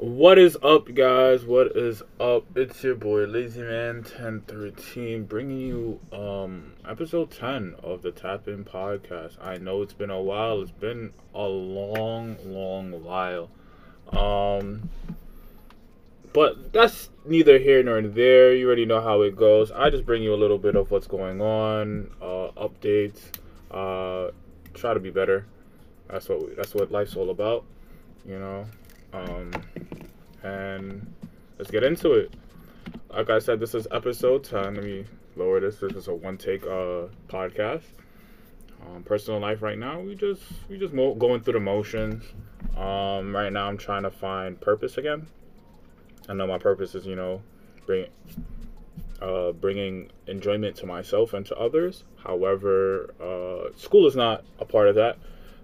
What is up, guys? What is up? It's your boy LazyMan1013 bringing you episode 10 of the Tap In podcast. I know it's been a while. It's been a long while, but that's neither here nor there. You already know how it goes. I just bring you a little bit of what's going on, updates, try to be better. That's what life's all about, you know. And let's get into it. Like I said, this is episode 10. Let me lower this. This is a one-take podcast. Personal life right now, we just going through the motions. Right now, I'm trying to find purpose again. I know my purpose is, you know, bringing enjoyment to myself and to others. However, school is not a part of that.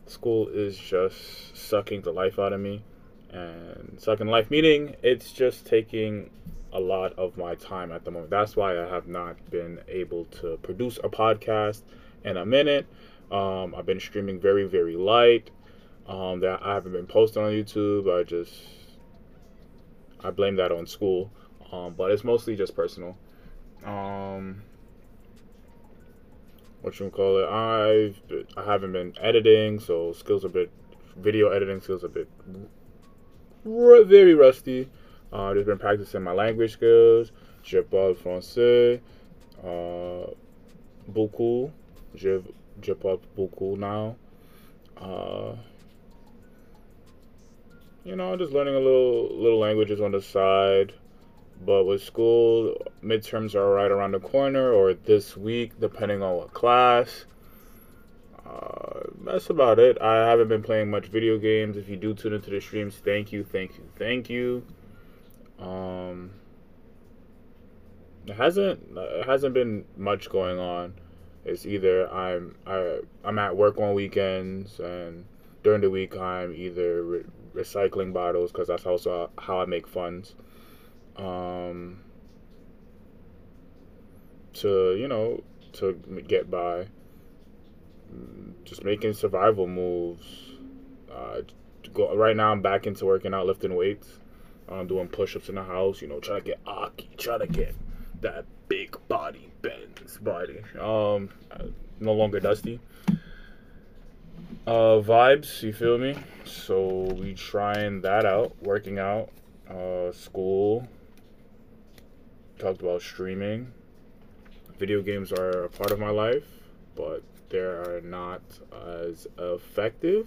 School is just sucking the life out of me. And second life, meaning it's just taking a lot of my time at the moment. That's why I have not been able to produce a podcast in a minute. I've been streaming very light. That I haven't been posting on YouTube. I blame that on school, but it's mostly just personal. I haven't been editing, so video editing skills a bit very rusty. Just been practicing my language skills. Je parle français. Beaucoup. Je parle beaucoup now. You know, just learning a little languages on the side. But with school, midterms are right around the corner or this week, depending on what class. That's about it. I haven't been playing much video games. If you do tune into the streams, thank you. It hasn't been much going on. It's either I'm at work on weekends, and during the week I'm either recycling bottles, because that's also how I make funds, to get by. Just making survival moves. Right now, I'm back into working out, lifting weights. I'm doing push-ups in the house. You know, trying to get Aki, trying to get that big body, Ben's body. No longer dusty. Vibes, you feel me? So we trying that out, working out, school. Talked about streaming. Video games are a part of my life, but they are not as effective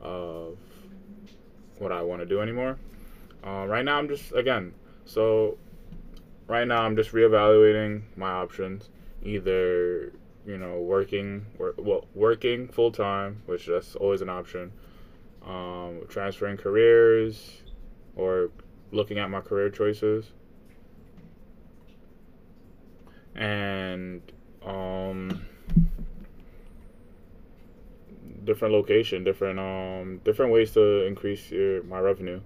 of what I want to do anymore. Right now I'm just reevaluating my options. Either, you know, working full time, which that's always an option. Transferring careers, or looking at my career choices, and different location, different ways to increase my revenue.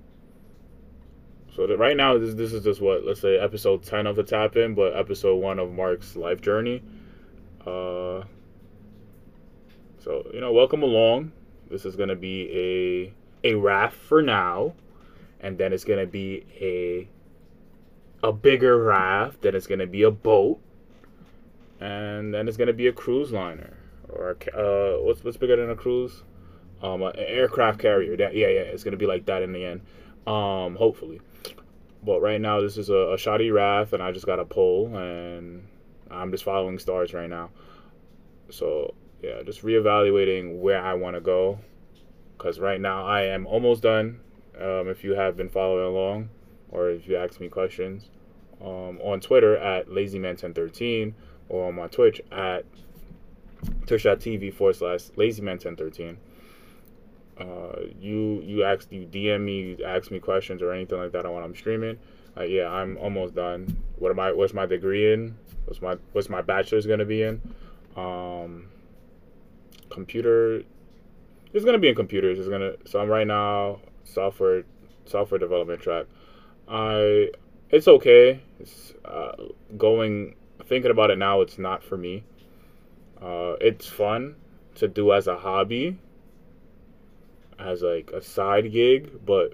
So that right now, this is just what, let's say episode 10 of the Tap In, but episode 1 of Mark's life journey. So, you know, welcome along. This is gonna be a wrap for now, and then it's gonna be a bigger raft, then it's gonna be a boat, and then it's gonna be a cruise liner. Or what's bigger than a cruise? An aircraft carrier. That, yeah, it's gonna be like that in the end, hopefully. But right now, this is a shoddy raft, and I just got a pole, and I'm just following stars right now. So yeah, just reevaluating where I want to go, because right now I am almost done. If you have been following along, or if you ask me questions, on Twitter at LazyMan1013, or on my Twitch at twitch.tv/LazyMan1013. You DM me, you ask me questions or anything like that on what I'm streaming. Yeah, I'm almost done. What's my degree in? What's my bachelor's gonna be in? Computer. It's gonna be in computers. So I'm right now software development track. It's okay. It's thinking about it now, it's not for me. It's fun to do as a hobby, as like a side gig, but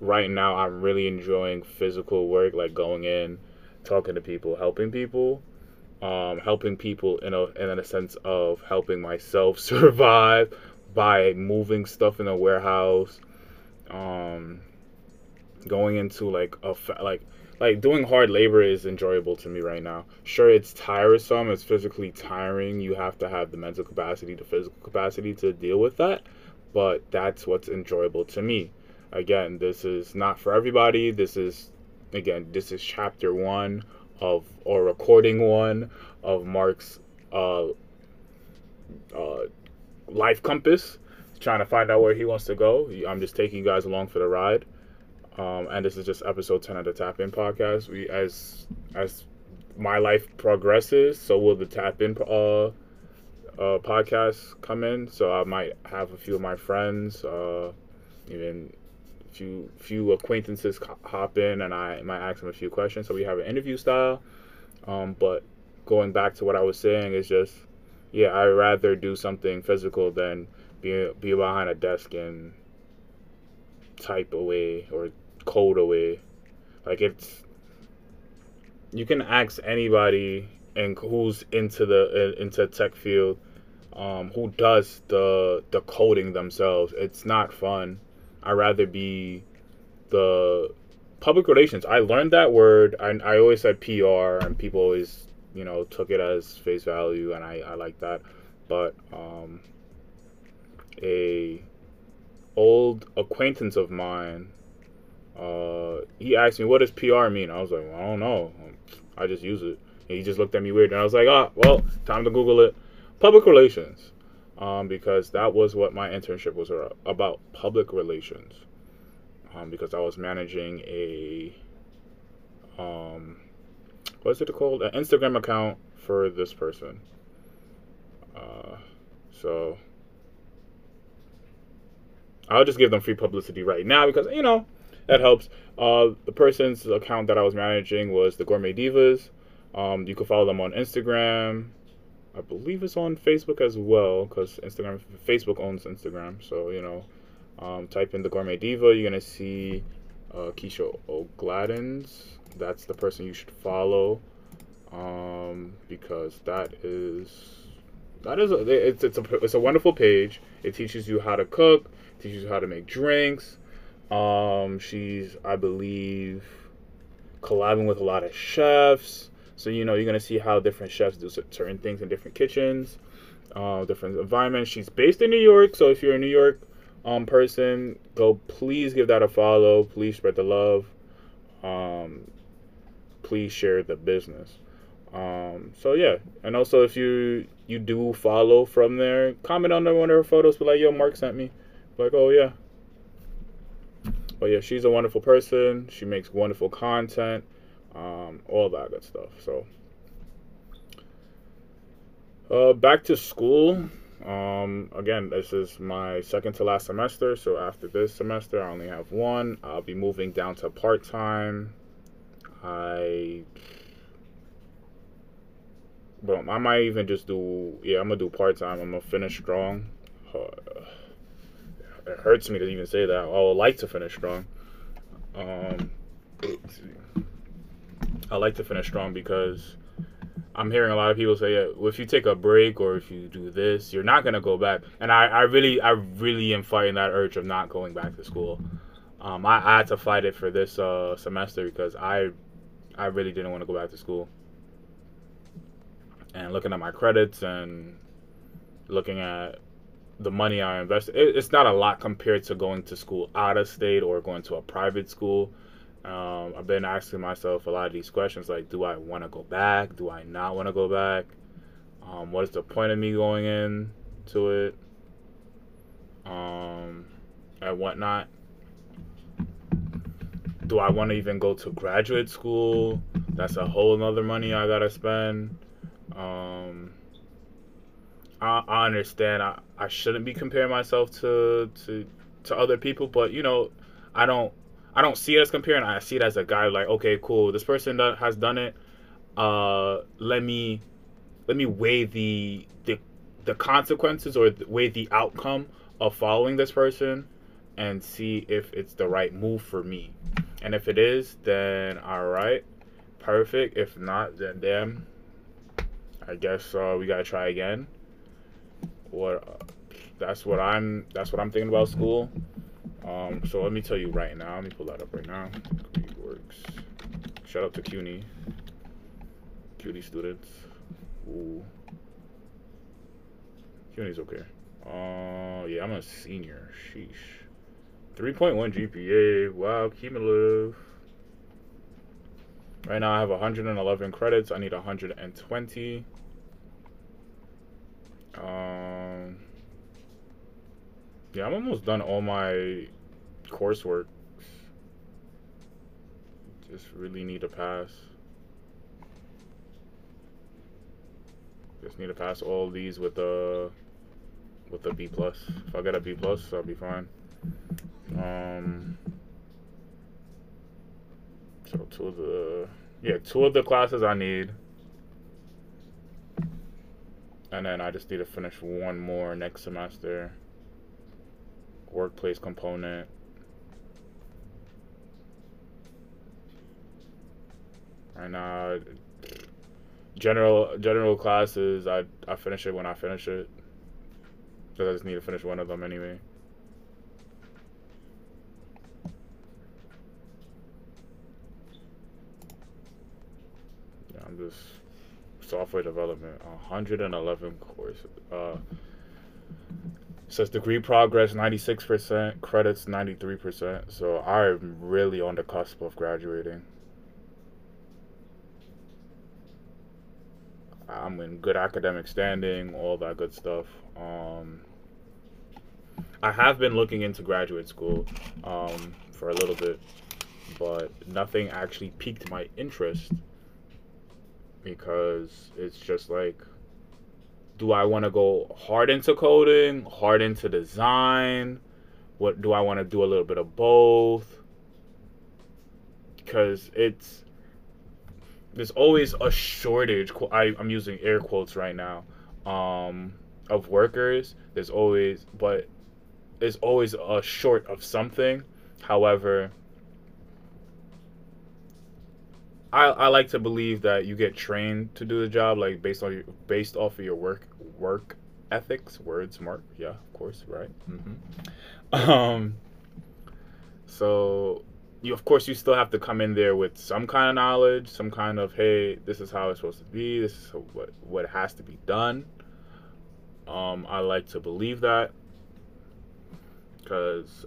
right now I'm really enjoying physical work, like going in, talking to people, helping people in a sense of helping myself survive by moving stuff in a warehouse, going into like doing hard labor is enjoyable to me right now. Sure, it's tiresome, it's physically tiring. You have to have the mental capacity, the physical capacity to deal with that, but that's what's enjoyable to me. Again, this is not for everybody. This is chapter one or recording one of Mark's life compass, trying to find out where he wants to go. I'm just taking you guys along for the ride. And this is just episode 10 of the Tap In podcast. We, as my life progresses, so will the Tap In podcast come in. So I might have a few of my friends, even a few acquaintances hop in, and I might ask them a few questions. So we have an interview style. But going back to what I was saying is just, yeah, I'd rather do something physical than be behind a desk and type away or code away. Like, it's, you can ask anybody and who's into tech field, who does the coding themselves. It's not fun. I'd rather be the public relations. I learned that word. I always said PR, and people always, took it as face value, and I like that. But a old acquaintance of mine, he asked me, what does PR mean? I was like, well, I don't know, I just use it. And he just looked at me weird, and I was like, well, time to Google it. Public relations, because that was what my internship was about, public relations, because I was managing a, what's it called, an Instagram account for this person. So I'll just give them free publicity right now because, that helps. The person's account that I was managing was the Gourmet Divas. You can follow them on Instagram. I believe it's on Facebook as well because Facebook owns Instagram. So, type in the Gourmet Diva. You're going to see Keisha O'Gladdins. That's the person you should follow, because it's a wonderful page. It teaches you how to cook. Teaches you how to make drinks. She's, I believe, collabing with a lot of chefs. So, you're going to see how different chefs do certain things in different kitchens, different environments. She's based in New York. So if you're a New York person, please give that a follow. Please spread the love. Please share the business. So yeah, and also if you do follow from there, comment on one of her photos. Be like, yo, Mark sent me. Like, oh yeah. But yeah, she's a wonderful person. She makes wonderful content, all that good stuff. So, back to school. Again, this is my second to last semester. So after this semester, I only have one. I'll be moving down to part-time. I might even just I'm gonna do part-time. I'm gonna finish strong. It hurts me to even say that. I would like to finish strong. I like to finish strong because I'm hearing a lot of people say, yeah, well, if you take a break or if you do this, you're not gonna go back. And I really am fighting that urge of not going back to school. I had to fight it for this semester because I really didn't want to go back to school. And looking at my credits and looking at the money I invested, it's not a lot compared to going to school out of state or going to a private school. I've been asking myself a lot of these questions, like, do I want to go back? Do I not want to go back? What is the point of me going in to it? And whatnot. Do I want to even go to graduate school? That's a whole nother money I gotta spend. I understand I shouldn't be comparing myself to other people, but I don't see it as comparing. I see it as a guy, like, okay, cool, this person has done it. Let me weigh the consequences, or weigh the outcome of following this person and see if it's the right move for me. And if it is, then all right, perfect. If not, then damn, I guess we gotta try again. That's what I'm thinking about school. So let me tell you right now. Let me pull that up right now. Great works. Shout out to CUNY. CUNY students. Ooh. CUNY's okay. Yeah, I'm a senior. Sheesh. 3.1 GPA. Wow, cumulative. Right now I have 111 credits. I need 120. Yeah, I'm almost done all my coursework. Just really need to pass. Just need to pass all these with a B plus. If I get a B plus, I'll be fine. So two of the classes I need, and then I just need to finish one more next semester. Workplace component. Right now, general classes. I finish it when I finish it. Because I just need to finish one of them anyway. Yeah, I'm just software development. 111 courses. Says degree progress 96%, credits 93%. So I'm really on the cusp of graduating. I'm in good academic standing, all that good stuff. I have been looking into graduate school for a little bit, but nothing actually piqued my interest because it's just like, do I want to go hard into coding, hard into design? What do I want to do? A little bit of both? Because there's always a shortage. I'm using air quotes right now of workers. There's always a short of something. However, I like to believe that you get trained to do the job, like based off of your work ethics. Words, Mark. Yeah, of course, right. Mm-hmm. So you still have to come in there with some kind of knowledge, some kind of, hey, this is how it's supposed to be. This is what has to be done. I like to believe that because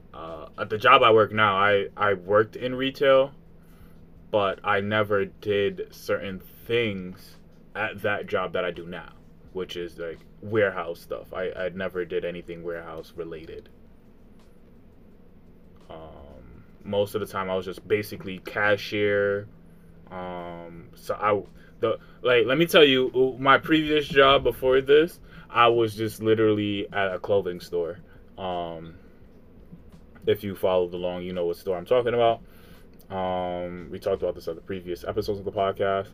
at the job I work now, I worked in retail. But I never did certain things at that job that I do now, which is like warehouse stuff. I never did anything warehouse related. Most of the time I was just basically cashier. Let me tell you, my previous job before this, I was just literally at a clothing store. If you followed along, you know what store I'm talking about. We talked about this on the previous episodes of the podcast.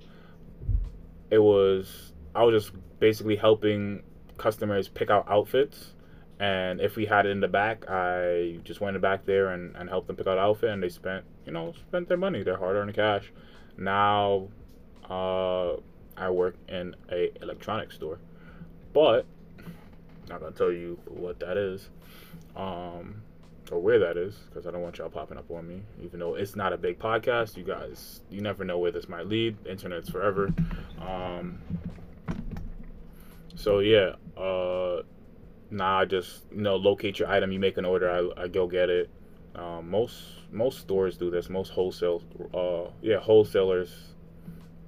I was just basically helping customers pick out outfits, and if we had it in the back, I just went in the back there and helped them pick out an outfit, and they spent their money, their hard-earned cash. Now, I work in a electronics store, but I'm not gonna tell you what that is. Or where that is, because I don't want y'all popping up on me. Even though it's not a big podcast, you guys, you never know where this might lead. The internet's forever. So yeah, now I just locate your item. You make an order, I go get it. Most stores do this. Most wholesalers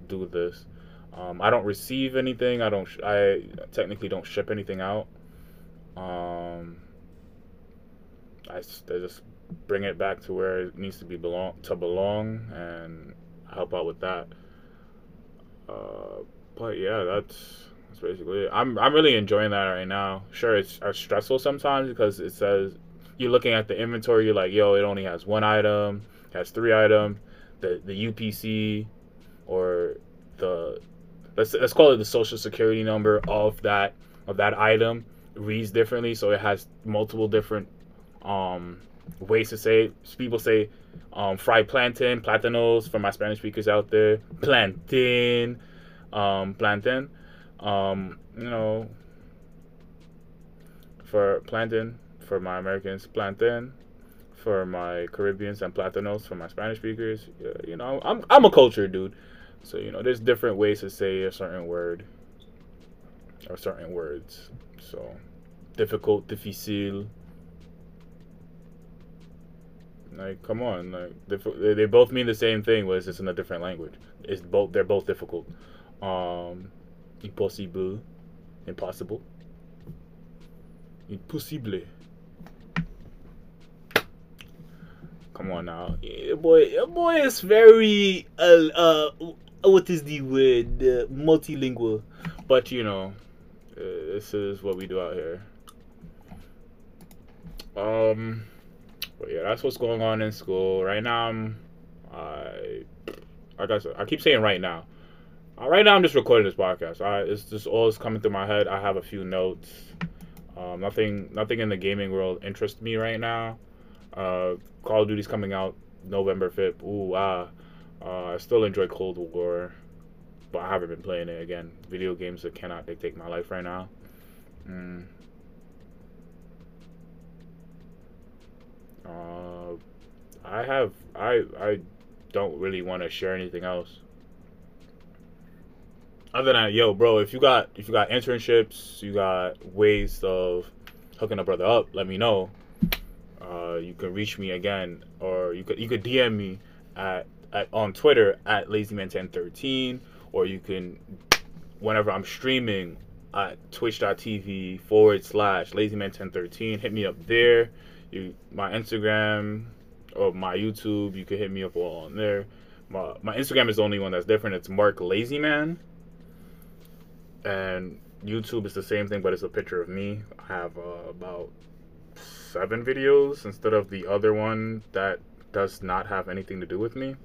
do this. I don't receive anything. I technically don't ship anything out. I just bring it back to where it needs to be belong, and help out with that. But yeah, that's basically it. I'm really enjoying that right now. Sure, it's stressful sometimes because it says you're looking at the inventory. You're like, yo, it only has one item, it has three items. The UPC or the let's call it the social security number of that item reads differently, so it has multiple different ways to say it. People say fried plantain, plátanos, for my Spanish speakers out there. Plantain, plantain, you know, for plantain, for my Americans, plantain, for my Caribbeans, and plátanos for my Spanish speakers. You know, I'm a culture dude, so you know, there's different ways to say a certain word or certain words. So difficult, difícil. Like, come on, like they both mean the same thing, but it's just in a different language. It's both, they're both difficult. Impossible, impossible, impossible. Come on now, your boy is very what is the word? Multilingual, but you know, this is what we do out here. But yeah, that's what's going on in school right now. Like I said, I keep saying right now. Right now, I'm just recording this podcast. It's just all is coming through my head. I have a few notes. Nothing in the gaming world interests me right now. Call of Duty's coming out November 5th. Ooh, I still enjoy Cold War, but I haven't been playing it again. Video games that cannot dictate my life right now. I don't really want to share anything else. Other than, yo, bro, if you got internships, you got ways of hooking a brother up, let me know. You can reach me again, or you could DM me at on Twitter at LazyMan1013, or you can, whenever I'm streaming, at twitch.tv/LazyMan1013, hit me up there. My Instagram or my YouTube, you can hit me up all on there. My Instagram is the only one that's different. It's MarkLazyMan, and YouTube is the same thing, but it's a picture of me. I have about 7 videos instead of the other one that does not have anything to do with me.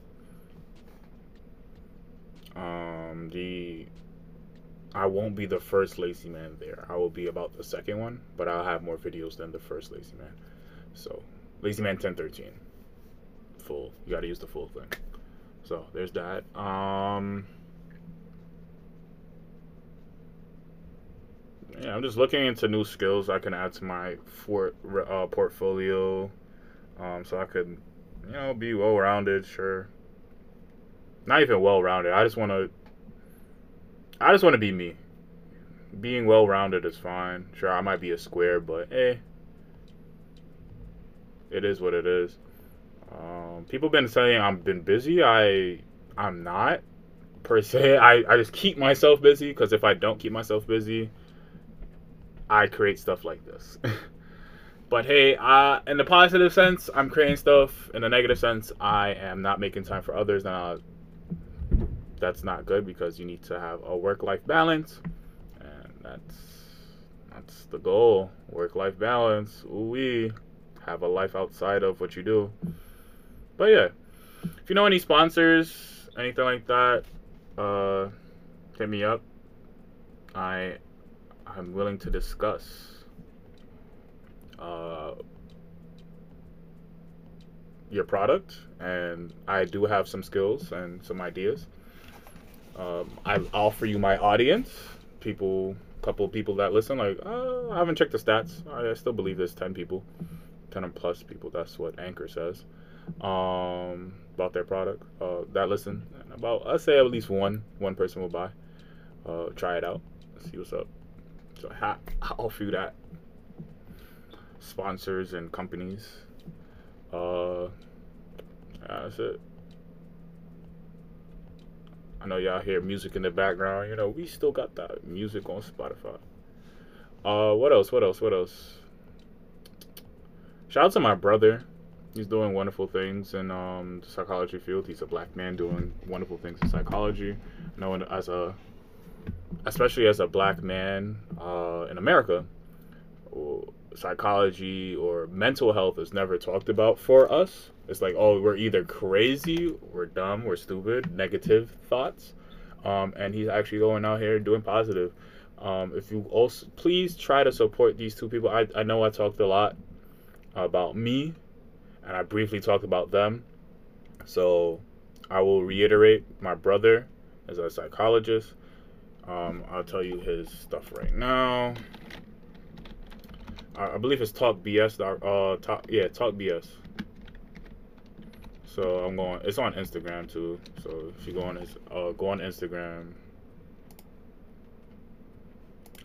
I won't be the first Lazy Man there. I will be about the second one, but I'll have more videos than the first Lazy Man. So, LazyMan1013. Full. You gotta use the full thing. So, there's that. Yeah, I'm just looking into new skills I can add to my portfolio. So I could, you know, be well-rounded, sure. Not even well-rounded. I just want to be me. Being well-rounded is fine. Sure, I might be a square, but hey. It is what it is. People been saying I've been busy. I'm not, per se. I just keep myself busy, because if I don't keep myself busy, I create stuff like this. But hey, in the positive sense, I'm creating stuff. In the negative sense, I am not making time for others. Now, that's not good, because you need to have a work-life balance. And that's the goal. Work-life balance. Ooh-wee. Have a life outside of what you do. But yeah, if you know any sponsors, anything like that, hit me up. I'm willing to discuss your product, and I do have some skills and some ideas. I offer you my audience, couple people that listen. Like, I haven't checked the stats. I still believe there's 10 people. 10+ people, that's what Anchor says about their product that listen. And about, I'd say at least one person will buy, try it out, see what's up. So I offer you that, sponsors and companies. Yeah, that's it. I know y'all hear music in the background. You know, we still got that music on Spotify. What else? Shout out to my brother. He's doing wonderful things in the psychology field. He's a black man doing wonderful things in psychology. You know, especially as a black man in America, psychology or mental health is never talked about for us. It's like, oh, we're either crazy, we're dumb, we're stupid, negative thoughts. And he's actually going out here doing positive. If you also please try to support these two people. I know I talked a lot about me and I briefly talked about them. So I will reiterate, my brother is a psychologist. I'll tell you his stuff right now. I believe it's Talk BS. Talk BS. So I'm going. It's on Instagram too. So if you go on his, go on Instagram.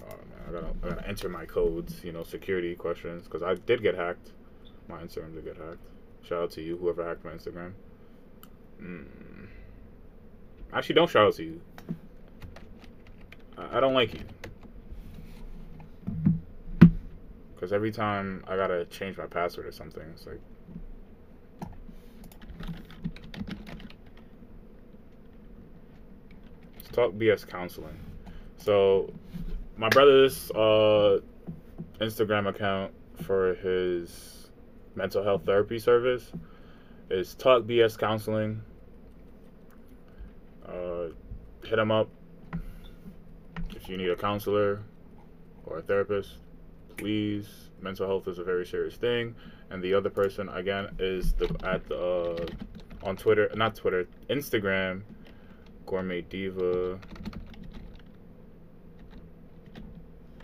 Oh man, I gotta enter my codes. You know, security questions, because I did get hacked. My Instagram did get hacked. Shout out to you, whoever hacked my Instagram. Actually, don't shout out to you. I don't like you. Because every time I gotta change my password or something, it's like... Let's talk BS counseling. So, my brother's Instagram account for his mental health therapy service is Talk BS Counseling. Hit him up if you need a counselor or a therapist. Please, mental health is a very serious thing. And the other person again is on Twitter, not Twitter, Instagram, Gourmet Diva.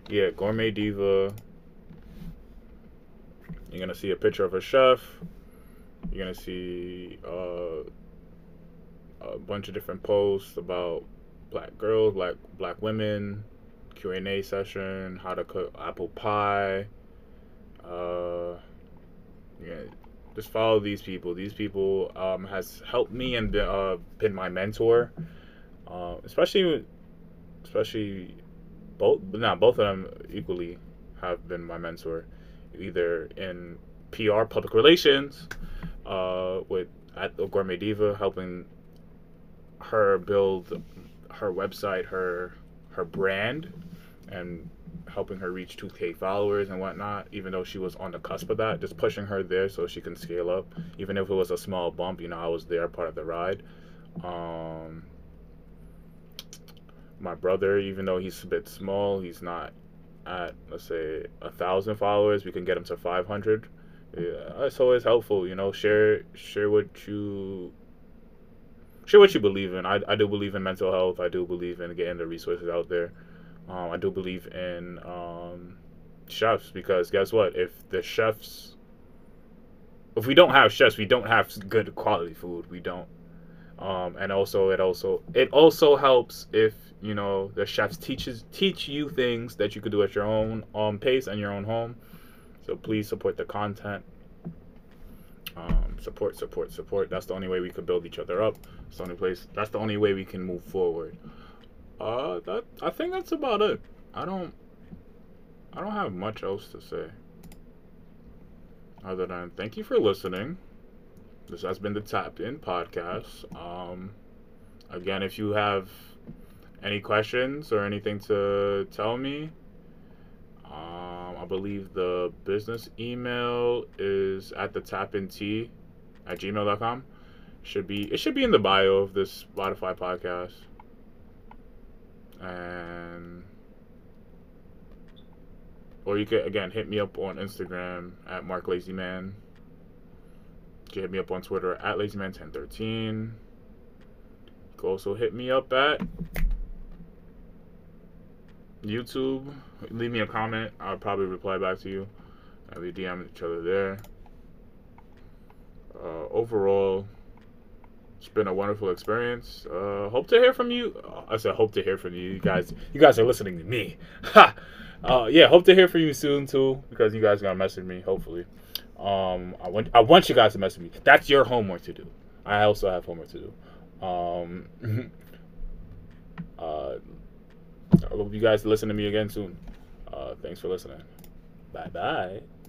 Yeah, Gourmet Diva. You're gonna see a picture of a chef. You're gonna see a bunch of different posts about black girls, black women. Q&A session, how to cook apple pie. Yeah, just follow these people. These people has helped me and been my mentor. Especially both of them equally have been my mentor, either in PR, public relations, at the Gourmet Diva, helping her build her website, her brand, and helping her reach 2K followers and whatnot, even though she was on the cusp of that, just pushing her there so she can scale up. Even if it was a small bump, you know, I was there, part of the ride. My brother, even though he's a bit small, he's not at, let's say, 1,000 followers. We can get him to 500. Yeah, it's always helpful, you know, share what you believe in. I do believe in mental health. I do believe in getting the resources out there. I do believe in chefs, because guess what? If we don't have chefs, we don't have good quality food. We don't. And also, it also helps if you know the chefs teach you things that you could do at your own pace and your own home. So please support the content. Support. That's the only way we could build each other up. That's the only way we can move forward. I think that's about it. I don't have much else to say. Other than thank you for listening. This has been the Tap In podcast. Again, if you have any questions or anything to tell me, I believe the business email is at thetapint@gmail.com. It should be in the bio of this Spotify podcast. Or you could again hit me up on Instagram at MarkLazyMan. You can hit me up on Twitter at LazyMan1013. You could also hit me up at YouTube, leave me a comment. I'll probably reply back to you. We DM each other there. Overall, it's been a wonderful experience. Hope to hear from you. I said hope to hear from you. You guys are listening to me. Ha! Yeah, hope to hear from you soon too, because you guys are gonna message me. Hopefully, I want you guys to message me. That's your homework to do. I also have homework to do. I hope you guys listen to me again soon. Thanks for listening. Bye-bye.